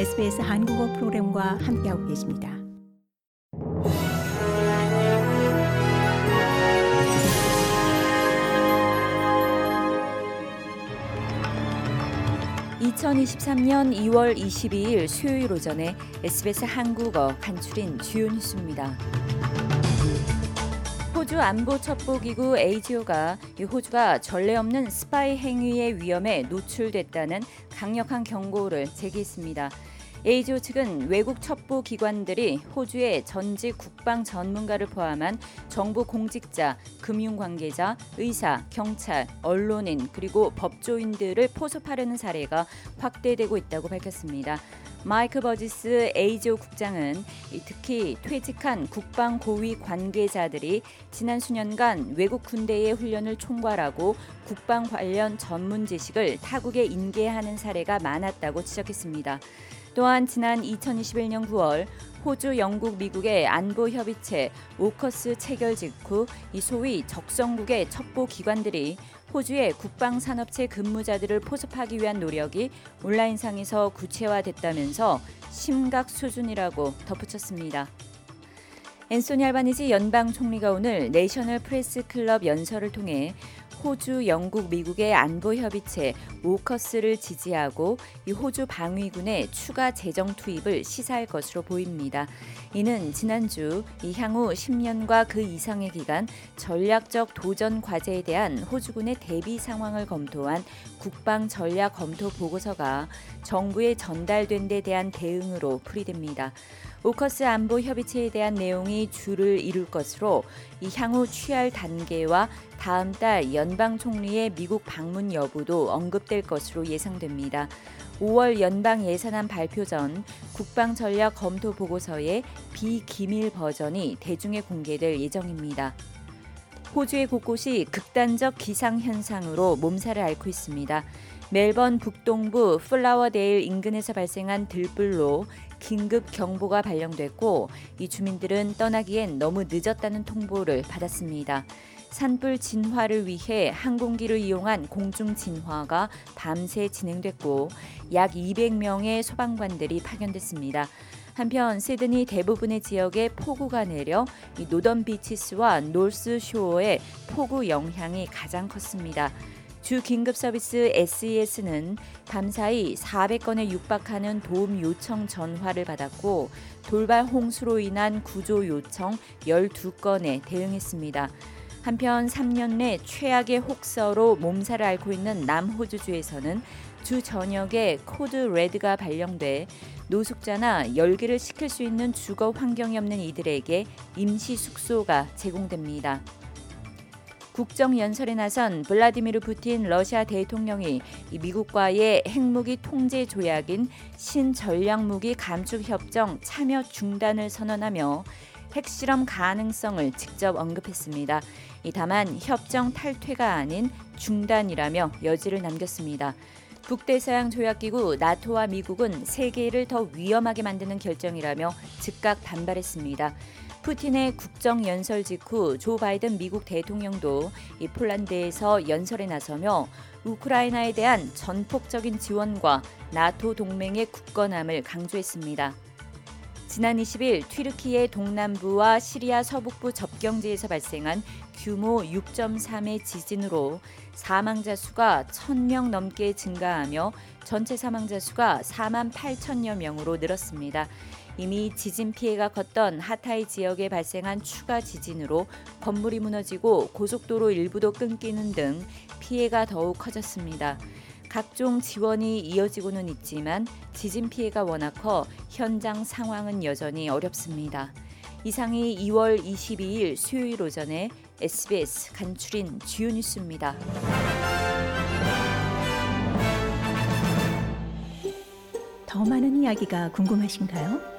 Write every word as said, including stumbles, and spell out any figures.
에스비에스 한국어 프로그램과 함께하고 계십니다. 이천이십삼년 이월 이십이일 수요일 오전에 에스비에스 한국어 간추린 주요 뉴스입니다. 호주 안보첩보기구 에이지오가 호주가 전례 없는 스파이 행위의 위험에 노출됐다는 강력한 경고를 제기했습니다. 에이지오 측은 외국 첩보기관들이 호주의 전직 국방 전문가를 포함한 정부 공직자, 금융관계자, 의사, 경찰, 언론인 그리고 법조인들을 포섭하려는 사례가 확대되고 있다고 밝혔습니다. 마이크 버지스 에이지오 국장은 특히 퇴직한 국방 고위 관계자들이 지난 수년간 외국 군대의 훈련을 총괄하고 국방 관련 전문 지식을 타국에 인계하는 사례가 많았다고 지적했습니다. 또한 지난 이천이십일년 구월 호주, 영국, 미국의 안보협의체 오커스 체결 직후 이 소위 적성국의 첩보기관들이 호주의 국방산업체 근무자들을 포섭하기 위한 노력이 온라인상에서 구체화됐다면서 심각 수준이라고 덧붙였습니다. 앤소니 알바니지 연방 총리가 오늘 내셔널 프레스 클럽 연설을 통해 호주, 영국, 미국의 안보협의체 오커스를 지지하고 이 호주 방위군의 추가 재정 투입을 시사할 것으로 보입니다. 이는 지난주 이 향후 십년과 그 이상의 기간 전략적 도전 과제에 대한 호주군의 대비 상황을 검토한 국방 전략 검토 보고서가 정부에 전달된 데 대한 대응으로 풀이됩니다. 오커스 안보 협의체에 대한 내용이 주를 이룰 것으로 이 향후 취할 단계와 다음 달 연방 총리의 미국 방문 여부도 언급될 것으로 예상됩니다. 오월 연방 예산안 발표 전 국방 전략 검토 보고서의 비기밀 버전이 대중에 공개될 예정입니다. 호주의 곳곳이 극단적 기상현상으로 몸살을 앓고 있습니다. 멜번 북동부 플라워데일 인근에서 발생한 들불로 긴급 경보가 발령됐고 이 주민들은 떠나기엔 너무 늦었다는 통보를 받았습니다. 산불 진화를 위해 항공기를 이용한 공중 진화가 밤새 진행됐고 약 이백명의 소방관들이 파견됐습니다. 한편 시드니 대부분의 지역에 폭우가 내려 노던 비치스와 노스 쇼어의 폭우 영향이 가장 컸습니다. 주 긴급서비스 에스이에스는 밤사이 사백건에 육박하는 도움 요청 전화를 받았고 돌발 홍수로 인한 구조 요청 열두건에 대응했습니다. 한편 삼년 내 최악의 혹서로 몸살을 앓고 있는 남호주주에서는 주 저녁에 코드 레드가 발령돼 노숙자나 열기를 식힐 수 있는 주거 환경이 없는 이들에게 임시 숙소가 제공됩니다. 국정연설에 나선 블라디미르 푸틴 러시아 대통령이 미국과의 핵무기 통제 조약인 신전략무기 감축협정 참여 중단을 선언하며 핵실험 가능성을 직접 언급했습니다. 다만 협정 탈퇴가 아닌 중단이라며 여지를 남겼습니다. 북대서양 조약기구 나토와 미국은 세계를 더 위험하게 만드는 결정이라며 즉각 반발했습니다. 푸틴의 국정연설 직후 조 바이든 미국 대통령도 이 폴란드에서 연설에 나서며 우크라이나에 대한 전폭적인 지원과 나토 동맹의 굳건함을 강조했습니다. 지난 이십일 튀르키예 동남부와 시리아 서북부 접경지에서 발생한 규모 육점삼의 지진으로 사망자 수가 천명 넘게 증가하며 전체 사망자 수가 사만 팔천여 명으로 늘었습니다. 이미 지진 피해가 컸던 하타이 지역에 발생한 추가 지진으로 건물이 무너지고 고속도로 일부도 끊기는 등 피해가 더욱 커졌습니다. 각종 지원이 이어지고는 있지만 지진 피해가 워낙 커 현장 상황은 여전히 어렵습니다. 이상이 이월 이십이일 수요일 오전에 에스비에스 간추린 주요 뉴스입니다. 더 많은 이야기가 궁금하신가요?